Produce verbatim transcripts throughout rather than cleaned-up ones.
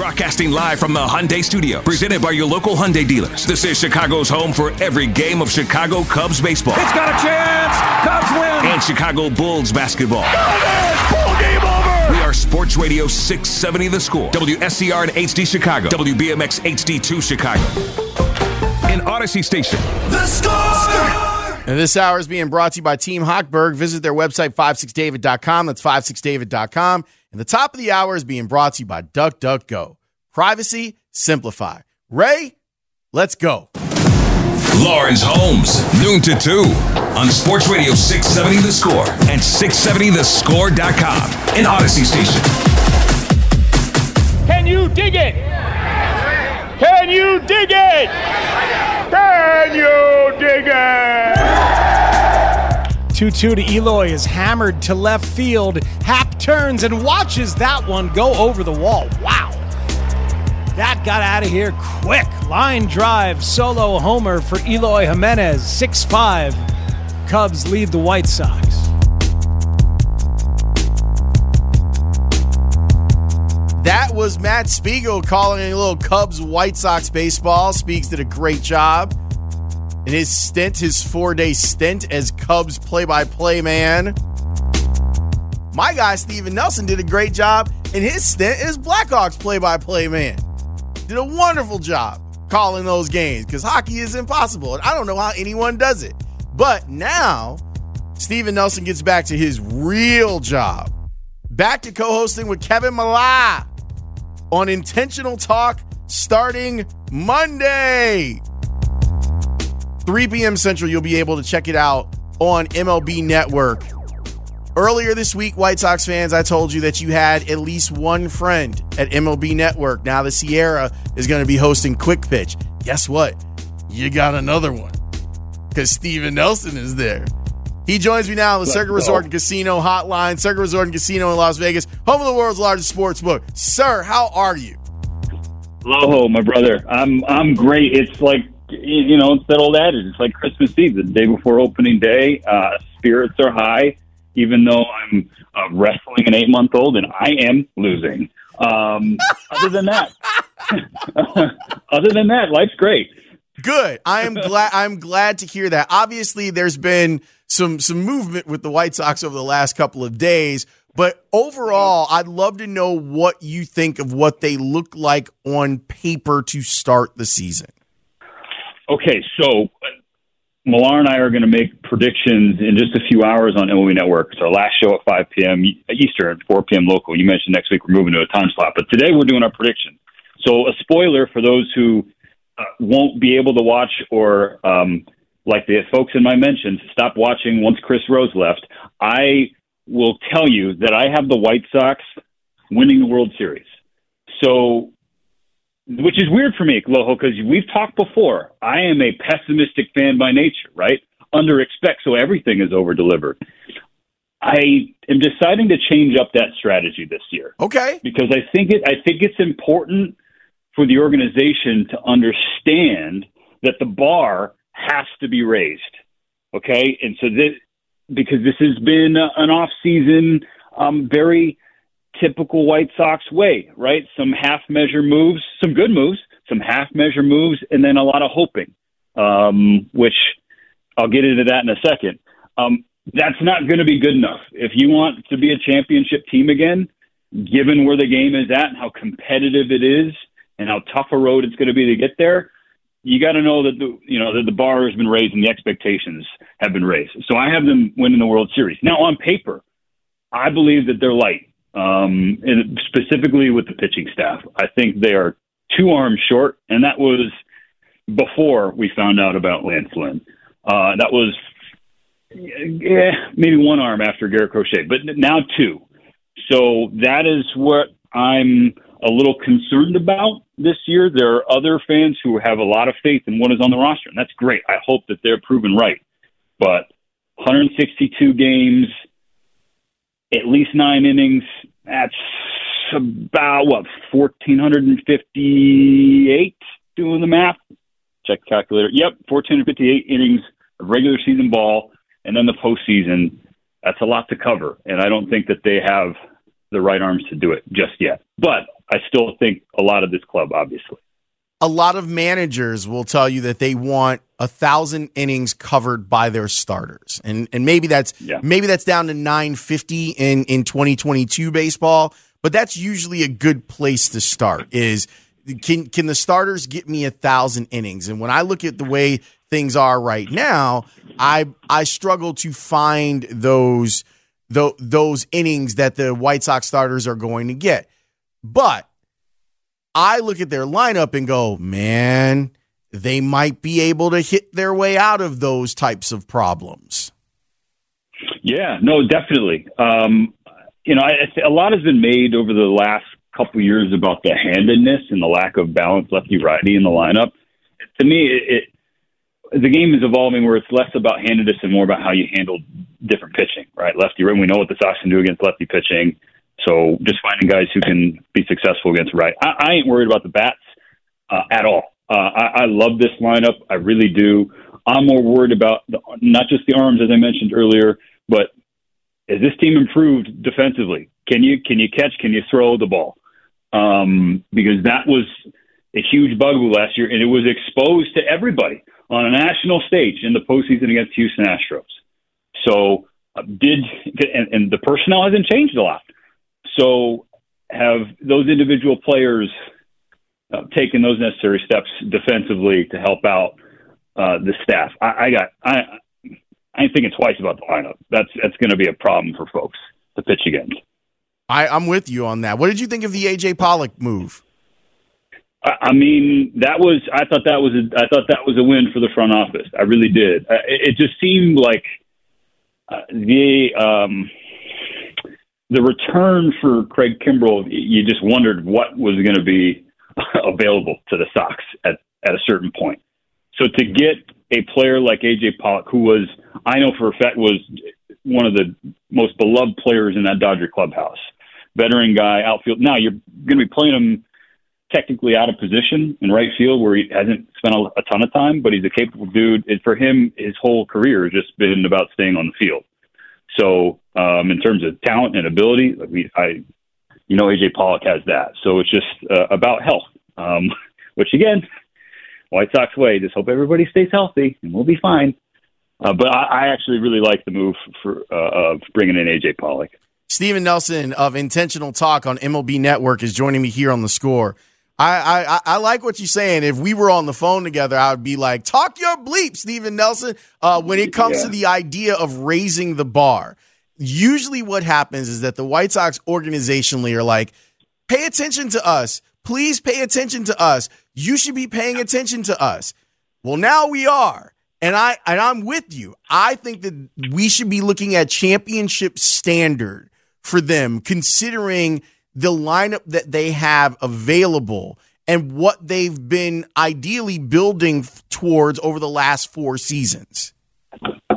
Broadcasting live from the Hyundai Studios, presented by your local Hyundai dealers. This is Chicago's home for every game of Chicago Cubs baseball. It's got a chance! Cubs win! And Chicago Bulls basketball. Bull game over! We are Sports Radio six seventy The Score. W S C R and H D Chicago. W B M X H D two Chicago. And Odyssey Station. The Score! And this hour is being brought to you by Team Hochberg. Visit their website, five six david dot com. That's five six david dot com. And the top of the hour is being brought to you by DuckDuckGo. Privacy, simplify. Ray, let's go. Lawrence Holmes, noon to two on Sports Radio six seventy The Score and six seventy the score dot com in Odyssey Station. Can you dig it? Can you dig it? Can you dig it? two two to Eloy is hammered to left field. Hap turns and watches that one go over the wall. Wow. That got out of here quick. Line drive, solo homer for Eloy Jimenez. six five. Cubs lead the White Sox. That was Matt Spiegel calling a little Cubs-White Sox baseball. Spiegs did a great job. In his stint, his four-day stint as Cubs play-by-play man. My guy, Stephen Nelson, did a great job in his stint as Blackhawks play-by-play man. Did a wonderful job calling those games because hockey is impossible, and I don't know how anyone does it. But now, Stephen Nelson gets back to his real job. Back to co-hosting with Kevin Millar on Intentional Talk starting Monday. three p.m. Central, you'll be able to check it out on M L B Network. Earlier this week, White Sox fans, I told you that you had at least one friend at M L B Network. Now the Sierra is going to be hosting Quick Pitch. Guess what? You got another one because Stephen Nelson is there. He joins me now on the Circa Resort and Casino hotline. Circa Resort and Casino in Las Vegas, home of the world's largest sports book. Sir, how are you? Aloha, my brother. I'm I'm great. It's like, you know, it's that old adage. It's like Christmas Eve, the day before opening day. Uh, spirits are high, even though I'm uh, wrestling an eight-month-old, and I am losing. Um, other than that, other than that, life's great. Good. I am glad. I'm glad to hear that. Obviously, there's been some some movement with the White Sox over the last couple of days, but overall, I'd love to know what you think of what they look like on paper to start the season. Okay, so Millar and I are going to make predictions in just a few hours on M L B Network. It's our last show at five p.m. Eastern, four p.m. local. You mentioned next week we're moving to a time slot, but today we're doing our predictions. So a spoiler for those who uh, won't be able to watch or, um, like the folks in my mentions, stop watching once Chris Rose left, I will tell you that I have the White Sox winning the World Series. So, which is weird for me, Loho, because we've talked before. I am a pessimistic fan by nature, right? Under expect, so everything is over delivered. I am deciding to change up that strategy this year. Okay. Because I think it I think it's important for the organization to understand that the bar has to be raised. Okay? And so this, because this has been an off season, um, very typical White Sox way, right? Some half-measure moves, some good moves, some half-measure moves, and then a lot of hoping, um, which I'll get into that in a second. Um, that's not going to be good enough. If you want to be a championship team again, given where the game is at and how competitive it is and how tough a road it's going to be to get there, you got to know that the, you know, that the bar has been raised and the expectations have been raised. So I have them winning the World Series. Now, on paper, I believe that they're light. Um, and specifically with the pitching staff, I think they are two arms short, and that was before we found out about Lance Lynn. Uh, that was yeah, maybe one arm after Garrett Crochet, but now two. So that is what I'm a little concerned about this year. There are other fans who have a lot of faith in what is on the roster, and that's great. I hope that they're proven right. But one hundred sixty-two games, at least nine innings, that's about, what, one thousand four hundred fifty-eight, doing the math. Check the calculator. Yep, one thousand four hundred fifty-eight innings of regular season ball, and then the postseason. That's a lot to cover, and I don't think that they have the right arms to do it just yet. But I still think a lot of this club, obviously. A lot of managers will tell you that they want a thousand innings covered by their starters. And and maybe that's yeah. maybe that's down to nine fifty in, in twenty twenty-two baseball, but that's usually a good place to start is can can the starters get me a thousand innings? And when I look at the way things are right now, I I struggle to find those the, those innings that the White Sox starters are going to get. But I look at their lineup and go, man, they might be able to hit their way out of those types of problems. Yeah, no, definitely. Um, you know, I, a lot has been made over the last couple years about the handedness and the lack of balance lefty-righty in the lineup. To me, it, it, the game is evolving where it's less about handedness and more about how you handle different pitching, right? Lefty-right, we know what the Sox can do against lefty pitching. So just finding guys who can be successful against right. I, I ain't worried about the bats uh, at all. Uh, I, I love this lineup. I really do. I'm more worried about the, not just the arms, as I mentioned earlier, but is this team improved defensively? Can you can you catch? Can you throw the ball? Um, because that was a huge bugaboo last year, and it was exposed to everybody on a national stage in the postseason against Houston Astros. So uh, did and, and the personnel hasn't changed a lot. So have those individual players uh, taken those necessary steps defensively to help out uh, the staff? I, I got I I ain't thinking twice about the lineup. That's that's going to be a problem for folks to pitch against. I, I'm with you on that. What did you think of the A J. Pollock move? I, I mean, that was I thought that was a, I thought that was a win for the front office. I really did. I, it just seemed like uh, the. Um, The return for Craig Kimbrell, you just wondered what was going to be available to the Sox at, at a certain point. So to get a player like A J. Pollock, who was, I know for a fact, was one of the most beloved players in that Dodger clubhouse, veteran guy, outfield. Now you're going to be playing him technically out of position in right field where he hasn't spent a ton of time, but he's a capable dude. And for him, his whole career has just been about staying on the field. So um, in terms of talent and ability, I, mean, I you know, A J. Pollock has that. So it's just uh, about health, um, which, again, White Sox way. Just hope everybody stays healthy and we'll be fine. Uh, but I, I actually really like the move for uh, of bringing in A J. Pollock. Stephen Nelson of Intentional Talk on M L B Network is joining me here on The Score. I, I I like what you're saying. If we were on the phone together, I would be like, talk your bleep, Stephen Nelson, uh, when it comes yeah. to the idea of raising the bar. Usually what happens is that the White Sox organizationally are like, pay attention to us. Please pay attention to us. You should be paying attention to us. Well, now we are. And, I, and I'm with you. I think that we should be looking at championship standard for them, considering – the lineup that they have available and what they've been ideally building towards over the last four seasons. Uh,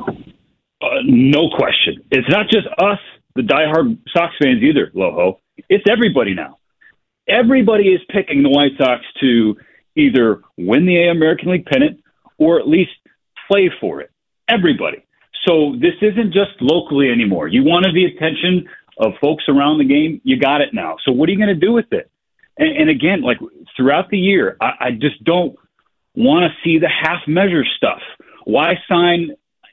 no question. It's not just us, the diehard Sox fans either, Loho. It's everybody now. Everybody is picking the White Sox to either win the American League pennant or at least play for it. Everybody. So this isn't just locally anymore. You wanted the attention of folks around the game, you got it now. So what are you going to do with it? And, and again, like throughout the year, I, I just don't want to see the half-measure stuff. Why sign,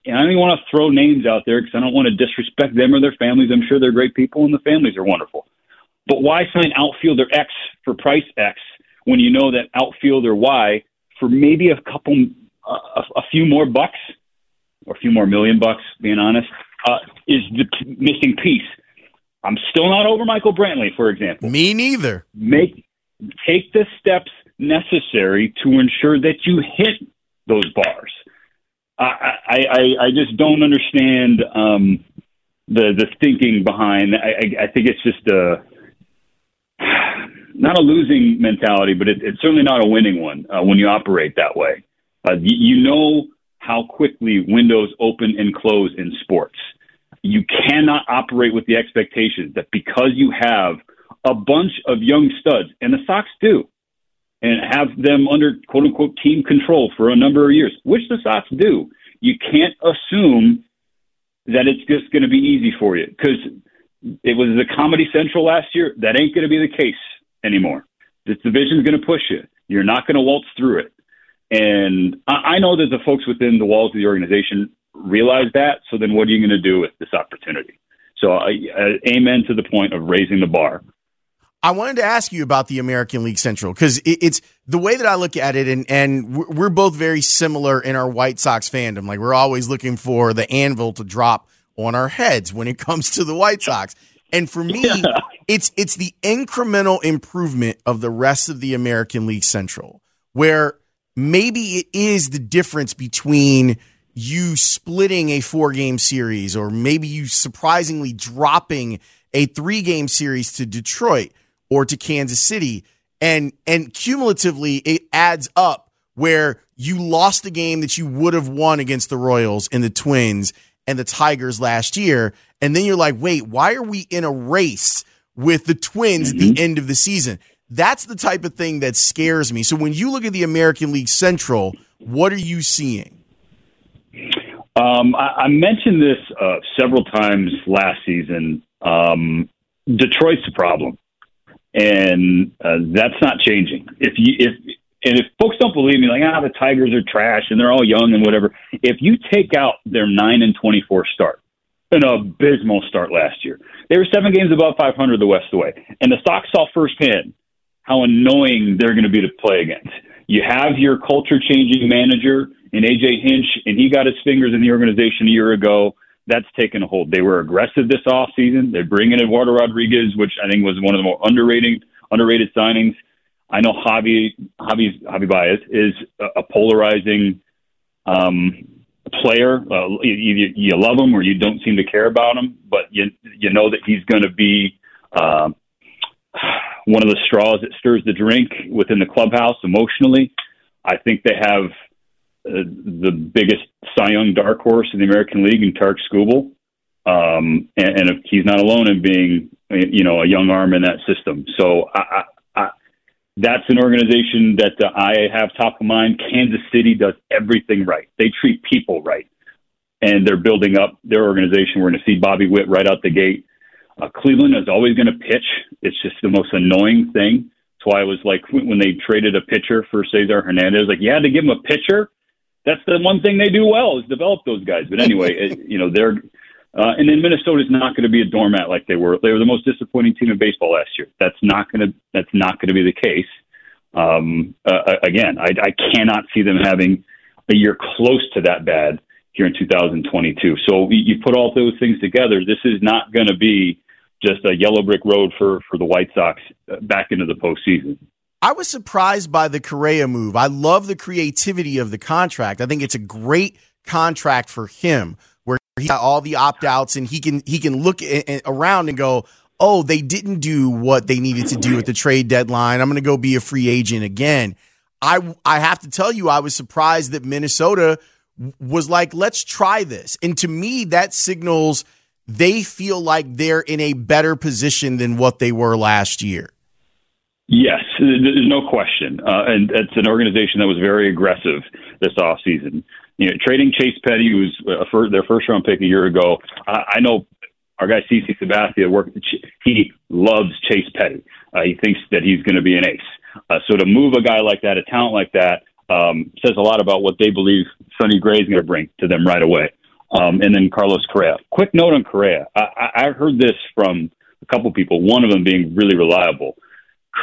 and I don't even want to throw names out there because I don't want to disrespect them or their families. I'm sure they're great people and the families are wonderful. But why sign outfielder X for price X when you know that outfielder Y for maybe a couple, uh, a, a few more bucks, or a few more million bucks, being honest, uh, is the p- missing piece. I'm still not over Michael Brantley, for example. Me neither. Make take the steps necessary to ensure that you hit those bars. I I, I, I just don't understand um, the the thinking behind. I, I think it's just a not a losing mentality, but it, it's certainly not a winning one uh, when you operate that way. Uh, you, you know how quickly windows open and close in sports. You cannot operate with the expectation that because you have a bunch of young studs, and the Sox do, and have them under quote-unquote team control for a number of years, which the Sox do, you can't assume that it's just going to be easy for you because it was the Comedy Central last year. That ain't going to be the case anymore. This division's going to push you. You're not going to waltz through it. And I, I know that the folks within the walls of the organization realize that. So then what are you going to do with this opportunity? So I, I, amen to the point of raising the bar. I wanted to ask you about the American League Central, because it, it's the way that I look at it, and, and we're both very similar in our White Sox fandom. Like, we're always looking for the anvil to drop on our heads when it comes to the White Sox. And for me, yeah. it's it's the incremental improvement of the rest of the American League Central, where maybe it is the difference between you splitting a four-game series, or maybe you surprisingly dropping a three-game series to Detroit or to Kansas City, and and cumulatively it adds up where you lost the game that you would have won against the Royals and the Twins and the Tigers last year, and then you're like, wait, why are we in a race with the Twins mm-hmm. at the end of the season? That's the type of thing that scares me. So when you look at the American League Central, what are you seeing? Um, I, I mentioned this uh, several times last season. Um, Detroit's the problem, and uh, that's not changing. If you if and if folks don't believe me, like, ah, the Tigers are trash and they're all young and whatever. If you take out their nine and twenty four start, an abysmal start last year, they were seven games above five hundred the West away, and the Sox saw firsthand how annoying they're going to be to play against. You have your culture changing manager in A J. Hinch, and he got his fingers in the organization a year ago. That's taken a hold. They were aggressive this offseason. They bring in Eduardo Rodriguez, which I think was one of the more underrated, underrated signings. I know Javi, Javi, Javi Baez is a polarizing um, player. Uh, you, you love him or you don't seem to care about him, but you, you know that he's going to be uh, one of the straws that stirs the drink within the clubhouse emotionally. I think they have Uh, the biggest Cy Young dark horse in the American League in Tarek Skubal. Um, and, and if he's not alone in being, you know, a young arm in that system. So I, I, I, that's an organization that uh, I have top of mind. Kansas City does everything right. They treat people right. And they're building up their organization. We're going to see Bobby Witt right out the gate. Uh, Cleveland is always going to pitch. It's just the most annoying thing. That's why I was like, when they traded a pitcher for Cesar Hernandez, like, you had to give him a pitcher. That's the one thing they do well, is develop those guys. But anyway, it, you know, they're uh, – and then Minnesota's not going to be a doormat like they were. They were the most disappointing team in baseball last year. That's not going to that's not going to be the case. Um, uh, again, I, I cannot see them having a year close to that bad here in two thousand twenty-two. So you put all those things together, this is not going to be just a yellow brick road for, for the White Sox back into the postseason. I was surprised by the Correa move. I love the creativity of the contract. I think it's a great contract for him, where he got all the opt-outs and he can he can look a- around and go, oh, they didn't do what they needed to do at the trade deadline. I'm going to go be a free agent again. I, I have to tell you, I was surprised that Minnesota was like, let's try this. And to me, that signals they feel like they're in a better position than what they were last year. Yes, there's no question. Uh, and it's an organization that was very aggressive this offseason. You know, trading Chase Petty, who was a fir- their first-round pick a year ago. I, I know our guy CeCe Sabathia, worked, he loves Chase Petty. Uh, he thinks that he's going to be an ace. Uh, so to move a guy like that, a talent like that, um, says a lot about what they believe Sonny Gray's going to bring to them right away. Um, and then Carlos Correa. Quick note on Correa. I, I, I heard this from a couple people, one of them being really reliable.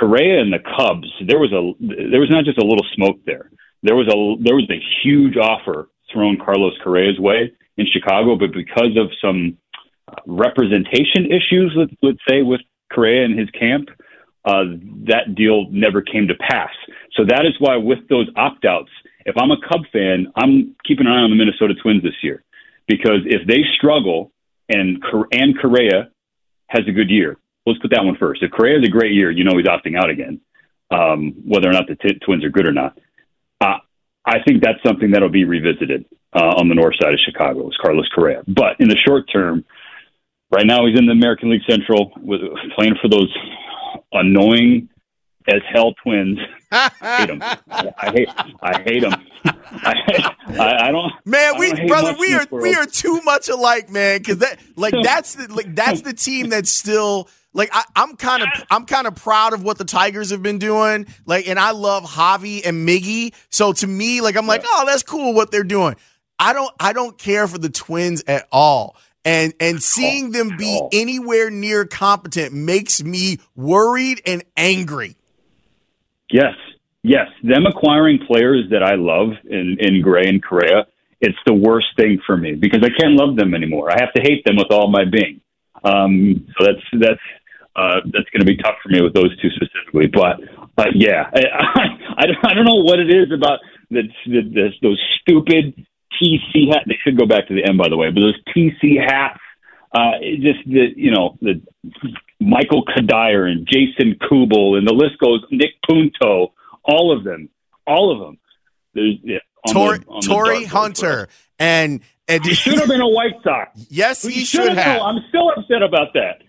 Correa and the Cubs, there was a there was not just a little smoke there. There was a there was a huge offer thrown Carlos Correa's way in Chicago, but because of some representation issues, let's, let's say, with Correa and his camp, uh, that deal never came to pass. So that is why with those opt-outs, if I'm a Cub fan, I'm keeping an eye on the Minnesota Twins this year, because if they struggle and and Correa has a good year, let's put that one first. If Correa has a great year, you know he's opting out again, um, whether or not the t- Twins are good or not. Uh, I think that's something that'll be revisited uh, on the north side of Chicago, is Carlos Correa. But in the short term, right now he's in the American League Central with, playing for those annoying as hell Twins I hate him. I hate. I hate him. I, I, I don't. Man, I we don't brother, we are we are too much alike, man. Because that, like, that's the like that's the team that's still. Like I, I'm kind of, I'm kind of proud of what the Tigers have been doing. Like, and I love Javi and Miggy. So to me, like, I'm like, oh, that's cool what they're doing. I don't, I don't care for the Twins at all. And and seeing them be anywhere near competent makes me worried and angry. Yes, yes, them acquiring players that I love in in Gray and Correa, it's the worst thing for me because I can't love them anymore. I have to hate them with all my being. Um, so that's that's. Uh, that's going to be tough for me with those two specifically, but uh, yeah, I, I, I don't know what it is about the, the, the those stupid T C hats. They should go back to the M, by the way, but those T C hats, uh, just the you know the Michael Kadire and Jason Kubel and the list goes. Nick Punto, all of them, all of them. There's yeah, Tor- the, Torrey Hunter and, and he should have been a White Sox. Yes, he, he should have. I'm still upset about that.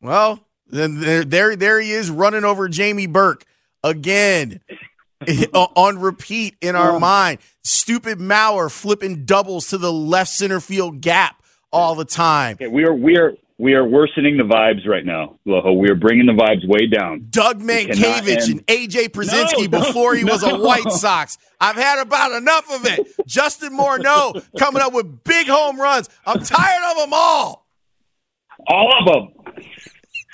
Well. Then there, there, there he is running over Jamie Burke again on repeat in our oh. mind. Stupid Maurer flipping doubles to the left center field gap all the time. Okay, we are, we are, we are worsening the vibes right now, Loho. We are bringing the vibes way down. Doug Mankiewicz and A J. Pollock no, before he no. was a White Sox. I've had about enough of it. Justin Morneau coming up with big home runs. I'm tired of them all. All of them.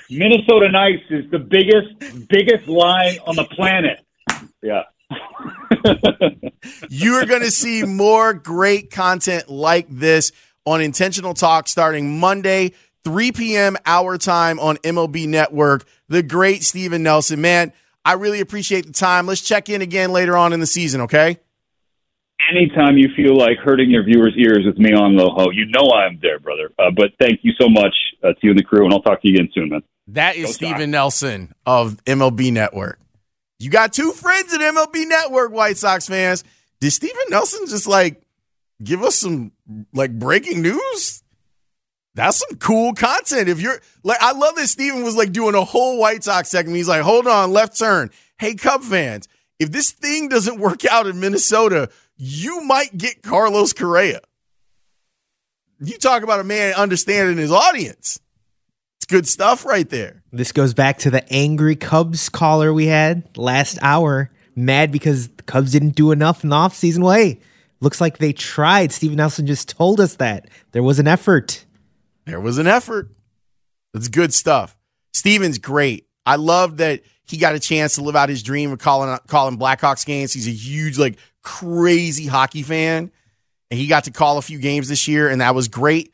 Minnesota Nice is the biggest, biggest line on the planet. Yeah. You are going to see more great content like this on Intentional Talk starting Monday, three p.m. our time on M L B Network. The great Stephen Nelson. Man, I really appreciate the time. Let's check in again later on in the season, okay? Anytime you feel like hurting your viewers' ears with me on Loho, you know I'm there, brother. Uh, but thank you so much uh, to you and the crew, and I'll talk to you again soon, man. That is Stephen Nelson of M L B Network. You got two friends at M L B Network, White Sox fans. Did Stephen Nelson just, like, give us some, like, breaking news? That's some cool content. If you're like, I love that Stephen was, like, doing a whole White Sox segment. He's like, hold on, left turn. Hey, Cub fans, if this thing doesn't work out in Minnesota, you might get Carlos Correa. You talk about a man understanding his audience. It's good stuff right there. This goes back to the angry Cubs caller we had last hour. Mad because the Cubs didn't do enough in the offseason. Well, hey, looks like they tried. Stephen Nelson just told us that. There was an effort. There was an effort. It's good stuff. Stephen's great. I love that he got a chance to live out his dream of calling, calling Blackhawks games. He's a huge, like, crazy hockey fan, and he got to call a few games this year, and that was great.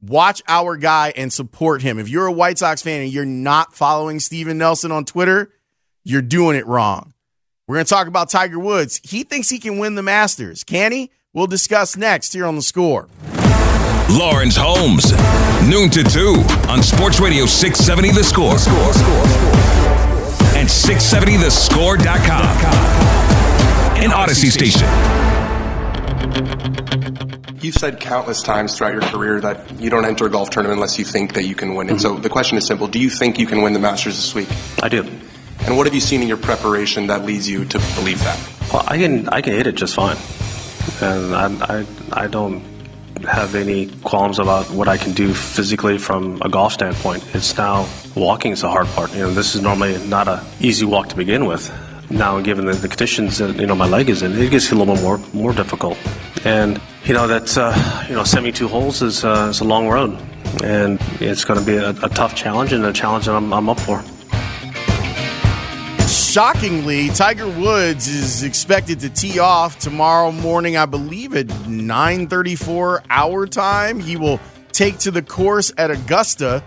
Watch our guy and support him. If you're a White Sox fan and you're not following Stephen Nelson on Twitter, you're doing it wrong. We're going to talk about Tiger Woods. He thinks he can win the Masters. Can he? We'll discuss next here on The Score. Lawrence Holmes, noon to two on Sports Radio six seventy The Score. Score, score, score. And six seventy the score dot com. An Odyssey station. You've said countless times throughout your career that you don't enter a golf tournament unless you think that you can win it. Mm-hmm. So the question is simple. Do you think you can win the Masters this week? I do. And what have you seen in your preparation that leads you to believe that? Well, I can I can hit it just fine. And I, I, I don't have any qualms about what I can do physically from a golf standpoint. It's now walking is the hard part. You know, this is normally not an easy walk to begin with. Now, given the, the conditions that, you know, my leg is in, it gets a little bit more more difficult. And, you know, that's, uh, you know, seventy-two holes is, uh, is a long road. And it's going to be a, a tough challenge and a challenge that I'm, I'm up for. Shockingly, Tiger Woods is expected to tee off tomorrow morning, I believe, at nine thirty-four our time. He will take to the course at Augusta.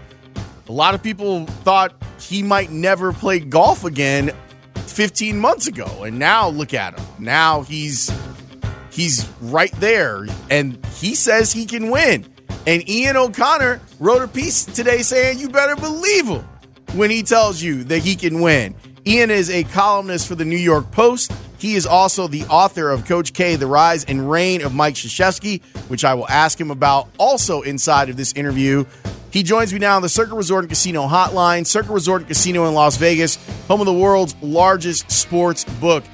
A lot of people thought he might never play golf again fifteen months ago, and now look at him. Now he's he's right there, and he says he can win. And Ian O'Connor wrote a piece today saying you better believe him when he tells you that he can win. Ian is a columnist for the New York Post. He is also the author of Coach K, The Rise and Reign of Mike Krzyzewski, which I will ask him about also inside of this interview. He joins me now on the Circa Resort and Casino hotline. Circa Resort and Casino in Las Vegas, home of the world's largest sports book.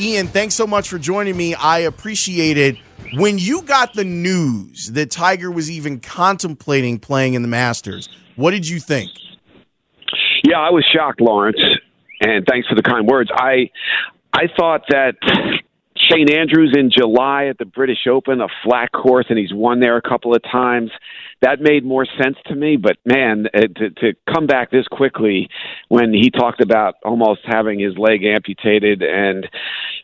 Ian, thanks so much for joining me. I appreciate it. When you got the news that Tiger was even contemplating playing in the Masters, what did you think? Yeah, I was shocked, Lawrence, and thanks for the kind words. I I thought that Saint Andrews in July at the British Open, a flat course, and he's won there a couple of times. That made more sense to me, but man, to, to come back this quickly when he talked about almost having his leg amputated. And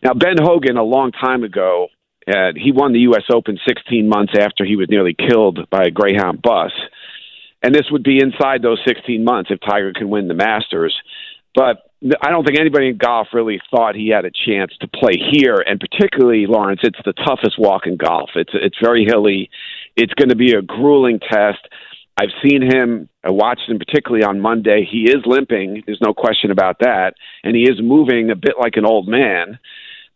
now Ben Hogan, a long time ago, uh, he won the U S Open sixteen months after he was nearly killed by a Greyhound bus. And this would be inside those sixteen months if Tiger can win the Masters. But I don't think anybody in golf really thought he had a chance to play here. And particularly, Lawrence, it's the toughest walk in golf. It's it's very hilly. It's going to be a grueling test. I've seen him. I watched him particularly on Monday. He is limping. There's no question about that. And he is moving a bit like an old man.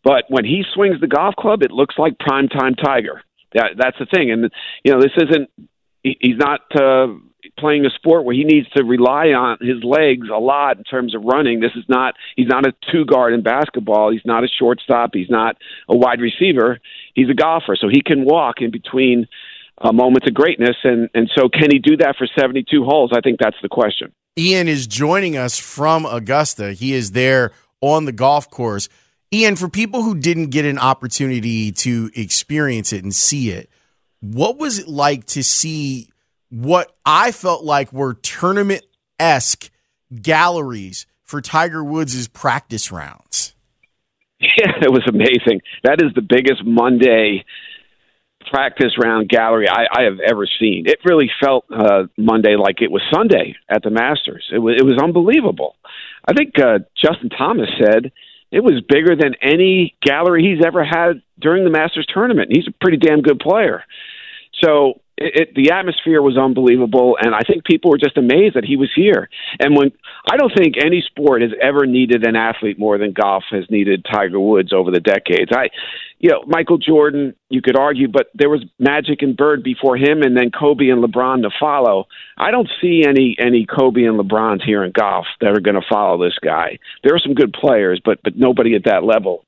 But when he swings the golf club, it looks like primetime Tiger. That, that's the thing. And, you know, this isn't – he's not uh, – playing a sport where he needs to rely on his legs a lot in terms of running. This is not, he's not a two guard in basketball. He's not a shortstop. He's not a wide receiver. He's a golfer. So he can walk in between uh, moments of greatness. And, and so can he do that for seventy-two holes? I think that's the question. Ian is joining us from Augusta. He is there on the golf course. Ian, for people who didn't get an opportunity to experience it and see it, what was it like to see what I felt like were tournament-esque galleries for Tiger Woods' practice rounds? Yeah, it was amazing. That is the biggest Monday practice round gallery I, I have ever seen. It really felt uh, Monday like it was Sunday at the Masters. It was, it was unbelievable. I think uh, Justin Thomas said it was bigger than any gallery he's ever had during the Masters tournament. He's a pretty damn good player. So It, it, the atmosphere was unbelievable, and I think people were just amazed that he was here. And when I don't think any sport has ever needed an athlete more than golf has needed Tiger Woods over the decades. I, you know, Michael Jordan, you could argue, but there was Magic and Bird before him, and then Kobe and LeBron to follow. I don't see any any Kobe and LeBrons here in golf that are going to follow this guy. There are some good players, but but nobody at that level.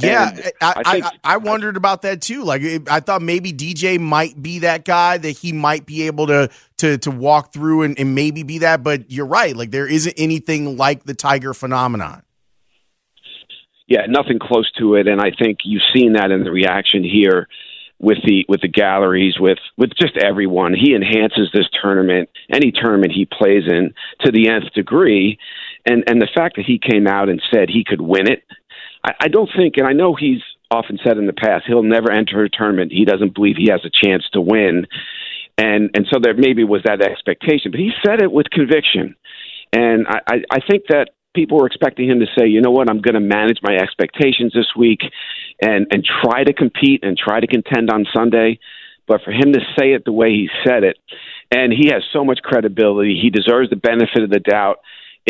Yeah, I, I, think, I I wondered about that too. Like, I thought maybe D J might be that guy that he might be able to to to walk through and, and maybe be that. But you're right. Like, there isn't anything like the Tiger phenomenon. Yeah, nothing close to it. And I think you've seen that in the reaction here with the with the galleries, with with just everyone. He enhances this tournament, any tournament he plays in, to the nth degree. And and the fact that he came out and said he could win it. I don't think, and I know he's often said in the past, he'll never enter a tournament he doesn't believe he has a chance to win. And and so there maybe was that expectation. But he said it with conviction. And I, I think that people were expecting him to say, you know what, I'm going to manage my expectations this week and, and try to compete and try to contend on Sunday. But for him to say it the way he said it, and he has so much credibility, he deserves the benefit of the doubt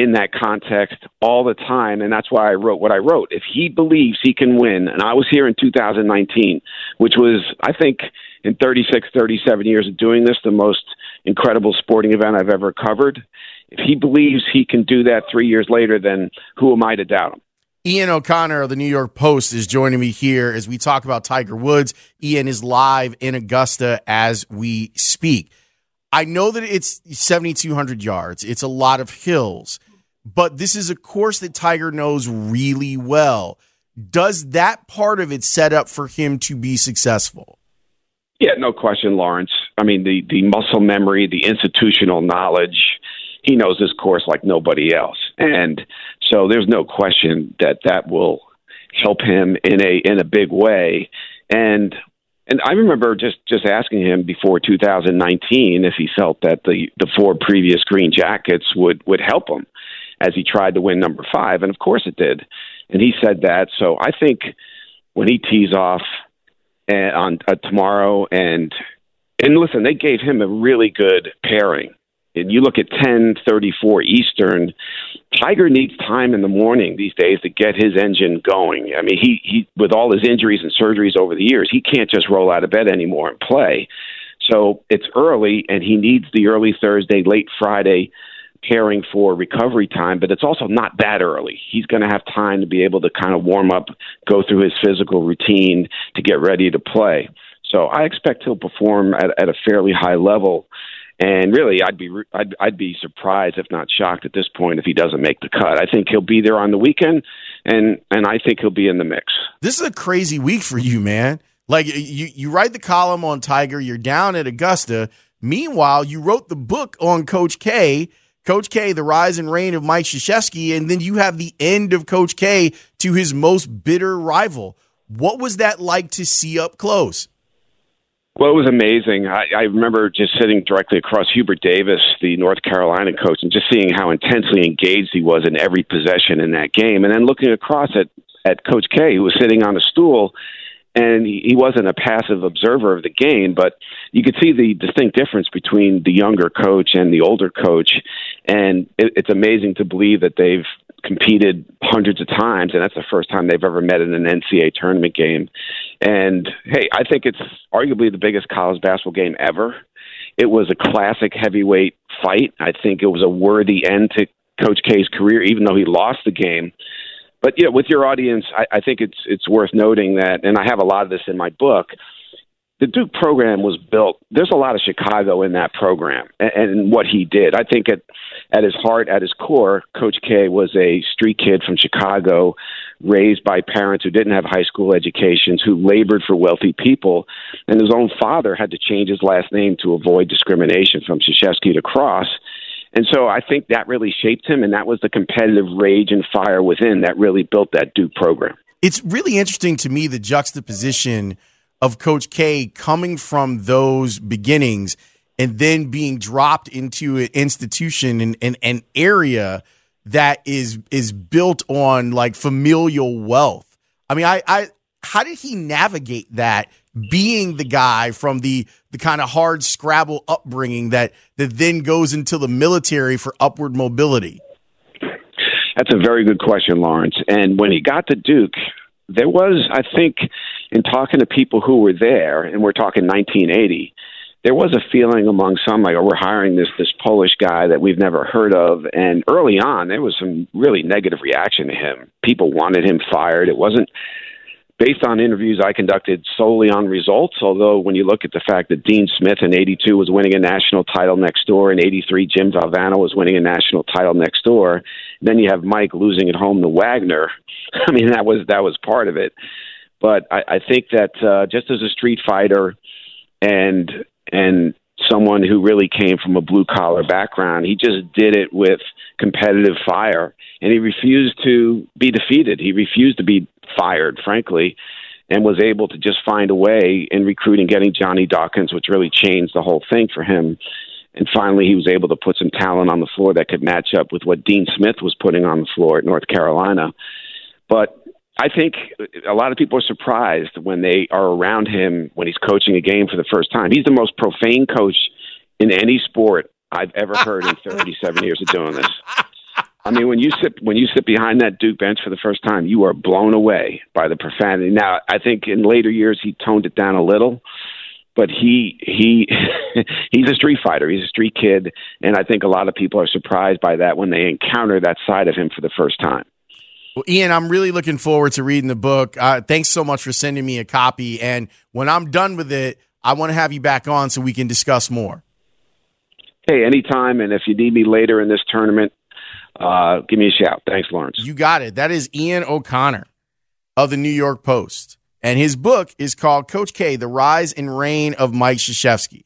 in that context all the time, and that's why I wrote what I wrote. If he believes he can win, and I was here in two thousand nineteen, which was, I think, in thirty-six, thirty-seven years of doing this, the most incredible sporting event I've ever covered. If he believes he can do that three years later, then who am I to doubt him? Ian O'Connor of the New York Post is joining me here as we talk about Tiger Woods. Ian is live in Augusta as we speak. I know that it's seventy-two hundred yards. It's a lot of hills. But this is a course that Tiger knows really well. Does that part of it set up for him to be successful? Yeah, no question, Lawrence. I mean, the, the muscle memory, the institutional knowledge, he knows this course like nobody else. And so there's no question that that will help him in a in a big way. And and I remember just, just asking him before two thousand nineteen if he felt that the, the four previous green jackets would, would help him as he tried to win number five, and of course it did. And he said that. So I think when he tees off and on uh, tomorrow, and and listen, they gave him a really good pairing. And you look at ten thirty-four Eastern, Tiger needs time in the morning these days to get his engine going. I mean, he, he with all his injuries and surgeries over the years, he can't just roll out of bed anymore and play. So it's early, and he needs the early Thursday, late Friday pairing for recovery time, but it's also not that early. He's going to have time to be able to kind of warm up, go through his physical routine to get ready to play. So I expect he'll perform at, at a fairly high level. And really, I'd be I'd, I'd be surprised, if not shocked, at this point if he doesn't make the cut. I think he'll be there on the weekend, and and I think he'll be in the mix. This is a crazy week for you, man. Like, you, you write the column on Tiger, you're down at Augusta. Meanwhile, you wrote the book on Coach K, Coach K, The Rise and Reign of Mike Krzyzewski, and then you have the end of Coach K to his most bitter rival. What was that like to see up close? Well, it was amazing. I, I remember just sitting directly across Hubert Davis, the North Carolina coach, and just seeing how intensely engaged he was in every possession in that game. And then looking across at, at Coach K, who was sitting on a stool, and he, he wasn't a passive observer of the game, but you could see the distinct difference between the younger coach and the older coach. And it, it's amazing to believe that they've competed hundreds of times, and that's the first time they've ever met in an N C A A tournament game. And, hey, I think it's arguably the biggest college basketball game ever. It was a classic heavyweight fight. I think it was a worthy end to Coach K's career, even though he lost the game. But, you know, with your audience, I, I think it's it's worth noting that, and I have a lot of this in my book, the Duke program was built. There's a lot of Chicago in that program and, and what he did. I think at, at his heart, at his core, Coach K was a street kid from Chicago, raised by parents who didn't have high school educations, who labored for wealthy people. And his own father had to change his last name to avoid discrimination from Krzyzewski to Cross. And so I think that really shaped him, and that was the competitive rage and fire within that really built that Duke program. It's really interesting to me, the juxtaposition of Coach K coming from those beginnings and then being dropped into an institution and an, an area that is is built on like familial wealth. I mean, I, I how did he navigate that, being the guy from the the kind of hard scrabble upbringing that that then goes into the military for upward mobility? That's a very good question, Lawrence. And when he got to Duke, there was, I think, in talking to people who were there, and we're talking nineteen eighty, there was a feeling among some like, oh, we're hiring this this Polish guy that we've never heard of. And early on, there was some really negative reaction to him. People wanted him fired. It wasn't based on interviews I conducted solely on results, although when you look at the fact that Dean Smith in eighty-two was winning a national title next door, in eighty-three Jim Valvano was winning a national title next door, and then you have Mike losing at home to Wagner. I mean, that was that was part of it. But I, I think that uh, just as a street fighter and and someone who really came from a blue-collar background, he just did it with competitive fire, and he refused to be defeated. He refused to be fired, frankly, and was able to just find a way in recruiting, getting Johnny Dawkins, which really changed the whole thing for him. And finally, he was able to put some talent on the floor that could match up with what Dean Smith was putting on the floor at North Carolina. But I think a lot of people are surprised when they are around him when he's coaching a game for the first time. He's the most profane coach in any sport I've ever heard in thirty-seven years of doing this. I mean, when you sit when you sit behind that Duke bench for the first time, you are blown away by the profanity. Now, I think in later years he toned it down a little, but he he he's a street fighter. He's a street kid, and I think a lot of people are surprised by that when they encounter that side of him for the first time. Well, Ian, I'm really looking forward to reading the book. Uh, thanks so much for sending me a copy, and when I'm done with it, I want to have you back on so we can discuss more. Hey, anytime, and if you need me later in this tournament, Uh, give me a shout. Thanks, Lawrence. You got it. That is Ian O'Connor of the New York Post. And his book is called Coach K, The Rise and Reign of Mike Krzyzewski.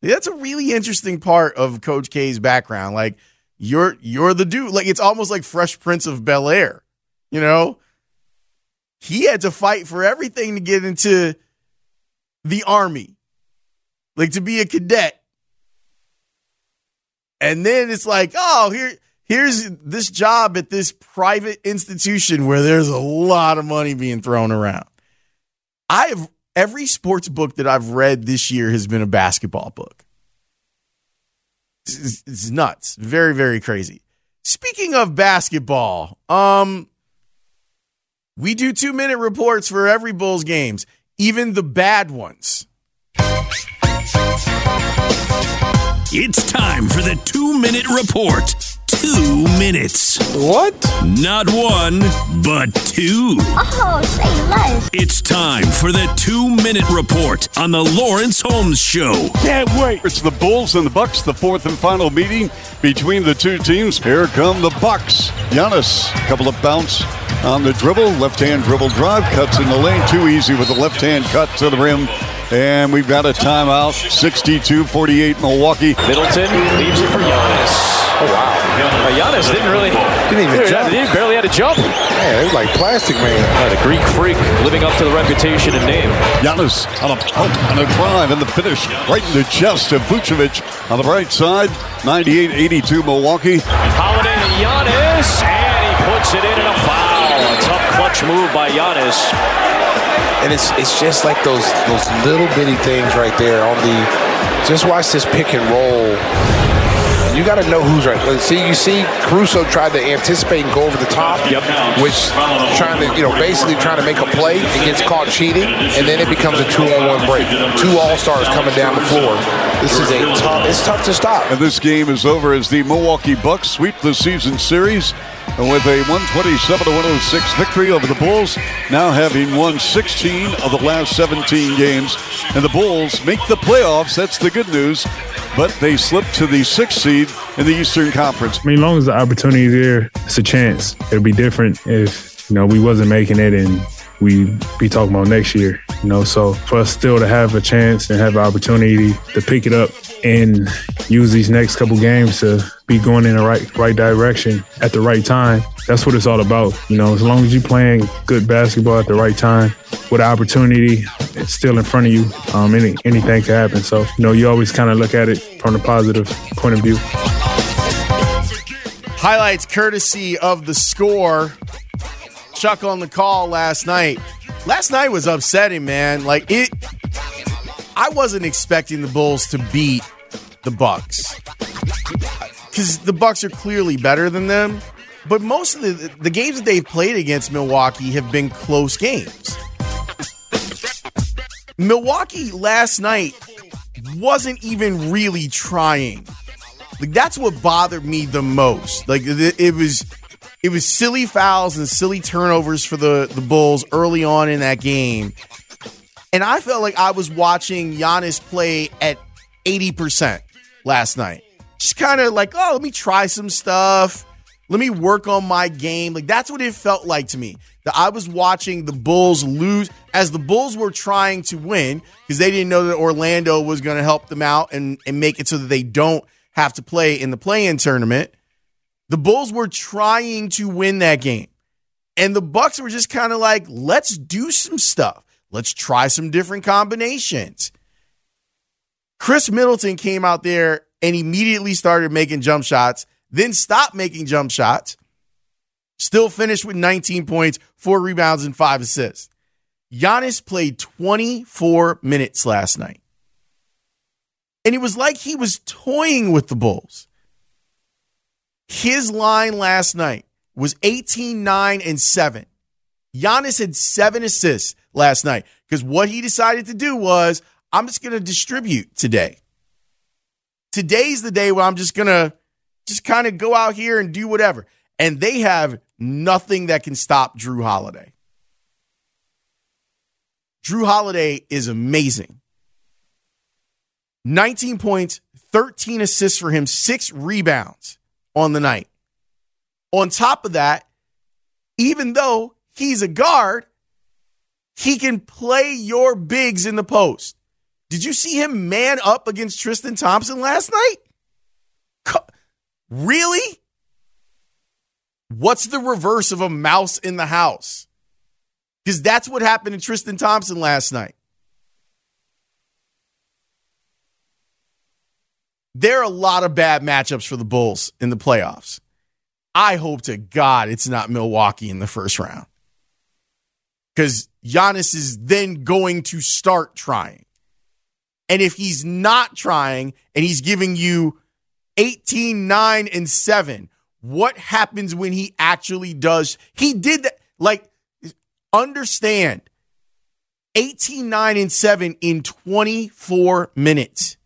That's a really interesting part of Coach K's background. Like, you're you're the dude. Like, it's almost like Fresh Prince of Bel-Air, you know? He had to fight for everything to get into the Army, like to be a cadet. And then it's like, oh, here... Here's this job at this private institution where there's a lot of money being thrown around. I have every sports book that I've read this year has been a basketball book. It's, it's nuts. Very, very crazy. Speaking of basketball, um, we do two minute reports for every Bulls games, even the bad ones. It's time for the two-minute report. Two minutes. What? Not one, but two. Oh, say less. It's time for the two-minute report on the Lawrence Holmes Show. Can't wait. It's the Bulls and the Bucks, the fourth and final meeting between the two teams. Here come the Bucks. Giannis, couple of bounce on the dribble. Left-hand dribble drive, cuts in the lane. Too easy with the left-hand cut to the rim. And we've got a timeout, sixty-two forty-eight Milwaukee. Middleton leaves it for Giannis. Oh, wow. Uh, Giannis didn't really... Didn't even jump. He barely had a jump. Yeah, it was like Plastic Man. Uh, the Greek freak living up to the reputation and name. Giannis on a pump and a drive and the finish right in the chest of Vucevic on the right side. ninety-eight eighty-two Milwaukee. Holiday to Giannis, and he puts it in and a foul. A tough clutch move by Giannis. And it's it's just like those those little bitty things right there on the, just watch this pick and roll. You got to know who's right. See, you see Caruso tried to anticipate and go over the top, yep. which trying to, you know, basically trying to make a play and gets caught cheating, and then it becomes a two-on-one break. Two all-stars coming down the floor. This is a tough, it's tough to stop. And this game is over as the Milwaukee Bucks sweep the season series. And with a one twenty-seven to one oh six victory over the Bulls, now having won sixteen of the last seventeen games. And the Bulls make the playoffs, that's the good news, but they slip to the sixth seed in the Eastern Conference. I mean, as long as the opportunity is there, it's a chance. It would be different if, you know, we wasn't making it and we'd be talking about next year. You know, so for us still to have a chance and have an opportunity to pick it up and use these next couple games to be going in the right right direction at the right time. That's what it's all about. You know, as long as you're playing good basketball at the right time with opportunity, it's still in front of you. Um, any anything can happen. So, you know, you always kind of look at it from a positive point of view. Highlights courtesy of The Score. Chuck on the call last night. Last night was upsetting, man. Like it, I wasn't expecting the Bulls to beat the Bucks, because the Bucks are clearly better than them. But most of the, the games that they've played against Milwaukee have been close games. Milwaukee last night wasn't even really trying. Like that's what bothered me the most. Like it, it was, it was silly fouls and silly turnovers for the, the Bulls early on in that game. And I felt like I was watching Giannis play at eighty percent last night. Just kind of like, oh, let me try some stuff. Let me work on my game. Like, that's what it felt like to me. That I was watching the Bulls lose as the Bulls were trying to win because they didn't know that Orlando was going to help them out and, and make it so that they don't have to play in the play-in tournament. The Bulls were trying to win that game. And the Bucks were just kind of like, let's do some stuff. Let's try some different combinations. Chris Middleton came out there and immediately started making jump shots, then stopped making jump shots, still finished with nineteen points, four rebounds, and five assists. Giannis played twenty-four minutes last night. And it was like he was toying with the Bulls. His line last night was eighteen, nine, and seven. Giannis had seven assists last night because what he decided to do was, I'm just going to distribute today. Today's the day where I'm just going to just kind of go out here and do whatever. And they have nothing that can stop Drew Holiday. Drew Holiday is amazing. nineteen points, thirteen assists for him, six rebounds on the night. On top of that, even though he's a guard, he can play your bigs in the post. Did you see him man up against Tristan Thompson last night? Really? What's the reverse of a mouse in the house? Because that's what happened to Tristan Thompson last night. There are a lot of bad matchups for the Bulls in the playoffs. I hope to God it's not Milwaukee in the first round, because Giannis is then going to start trying. And if he's not trying and he's giving you eighteen, nine, and seven, what happens when he actually does? He did that. Like, understand, eighteen, nine, and seven in twenty-four minutes.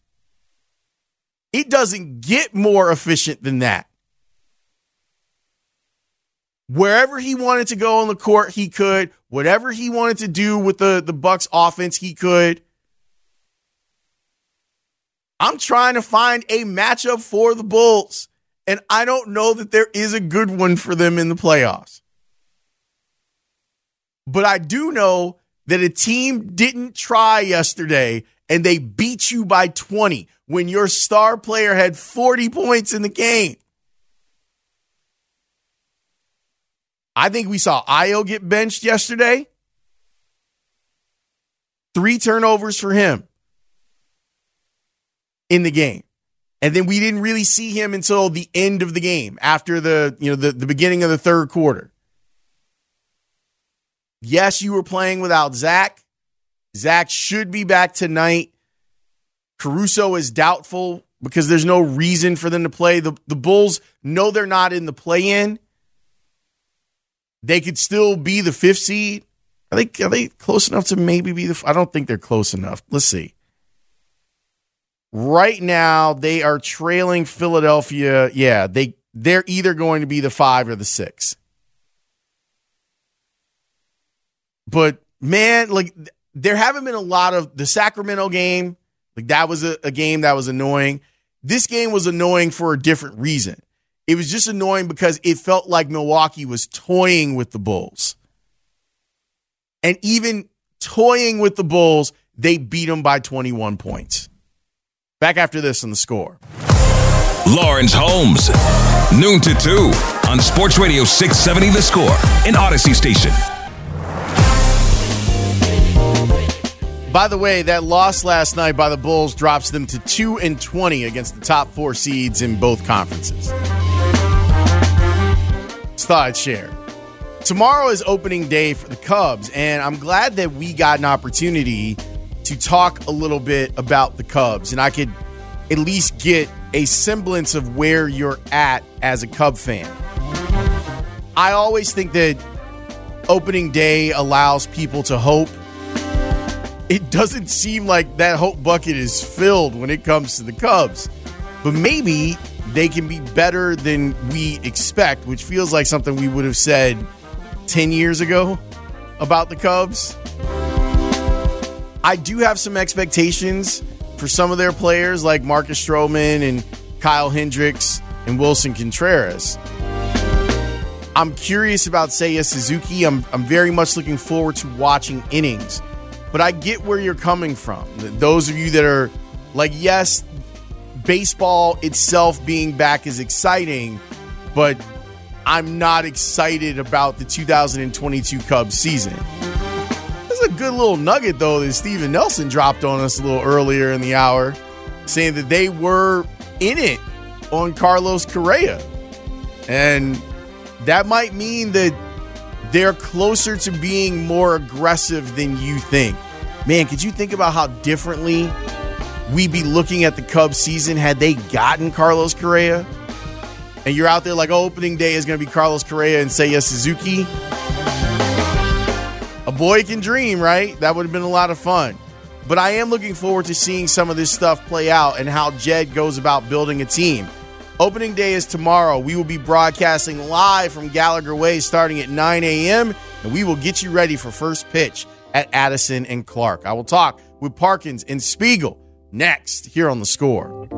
It doesn't get more efficient than that. Wherever he wanted to go on the court, he could. Whatever he wanted to do with the, the Bucks offense, he could. I'm trying to find a matchup for the Bulls, and I don't know that there is a good one for them in the playoffs. But I do know that a team didn't try yesterday, and they beat you by twenty when your star player had forty points in the game. I think we saw Ayo get benched yesterday. Three turnovers for him in the game. And then we didn't really see him until the end of the game, after the, you know, the, the beginning of the third quarter. Yes, you were playing without Zach. Zach should be back tonight. Caruso is doubtful because there's no reason for them to play. The, the Bulls know they're not in the play-in. They could still be the fifth seed. Are they, are they close enough to maybe be the... I don't think they're close enough. Let's see. Right now, they are trailing Philadelphia. Yeah, they, they're either going to be the five or the six. But, man, like, there haven't been a lot of... The Sacramento game, like, that was a, a game that was annoying. This game was annoying for a different reason. It was just annoying because it felt like Milwaukee was toying with the Bulls. And even toying with the Bulls, they beat them by twenty-one points. Back after this on The Score. Lawrence Holmes, noon to two on Sports Radio six seventy The Score, an Odyssey station. By the way, that loss last night by the Bulls drops them to two and twenty against the top four seeds in both conferences. Thought I'd share. Tomorrow is opening day for the Cubs, and I'm glad that we got an opportunity to talk a little bit about the Cubs, and I could at least get a semblance of where you're at as a Cub fan. I always think that opening day allows people to hope. It doesn't seem like that hope bucket is filled when it comes to the Cubs, but maybe they can be better than we expect, which feels like something we would have said ten years ago about the Cubs. I do have some expectations for some of their players, like Marcus Stroman and Kyle Hendricks and Wilson Contreras. I'm curious about Seiya Suzuki. I'm, I'm very much looking forward to watching innings. But I get where you're coming from. Those of you that are like, yes, baseball itself being back is exciting, but I'm not excited about the two thousand twenty-two Cubs season. That's a good little nugget, though, that Stephen Nelson dropped on us a little earlier in the hour, saying that they were in it on Carlos Correa. And that might mean that they're closer to being more aggressive than you think. Man, could you think about how differently we'd be looking at the Cubs season had they gotten Carlos Correa? And you're out there like, oh, opening day is going to be Carlos Correa and Seiya Suzuki. A boy can dream, right? That would have been a lot of fun. But I am looking forward to seeing some of this stuff play out and how Jed goes about building a team. Opening day is tomorrow. We will be broadcasting live from Gallagher Way starting at nine a.m. And we will get you ready for first pitch at Addison and Clark. I will talk with Parkins and Spiegel next, here on The Score.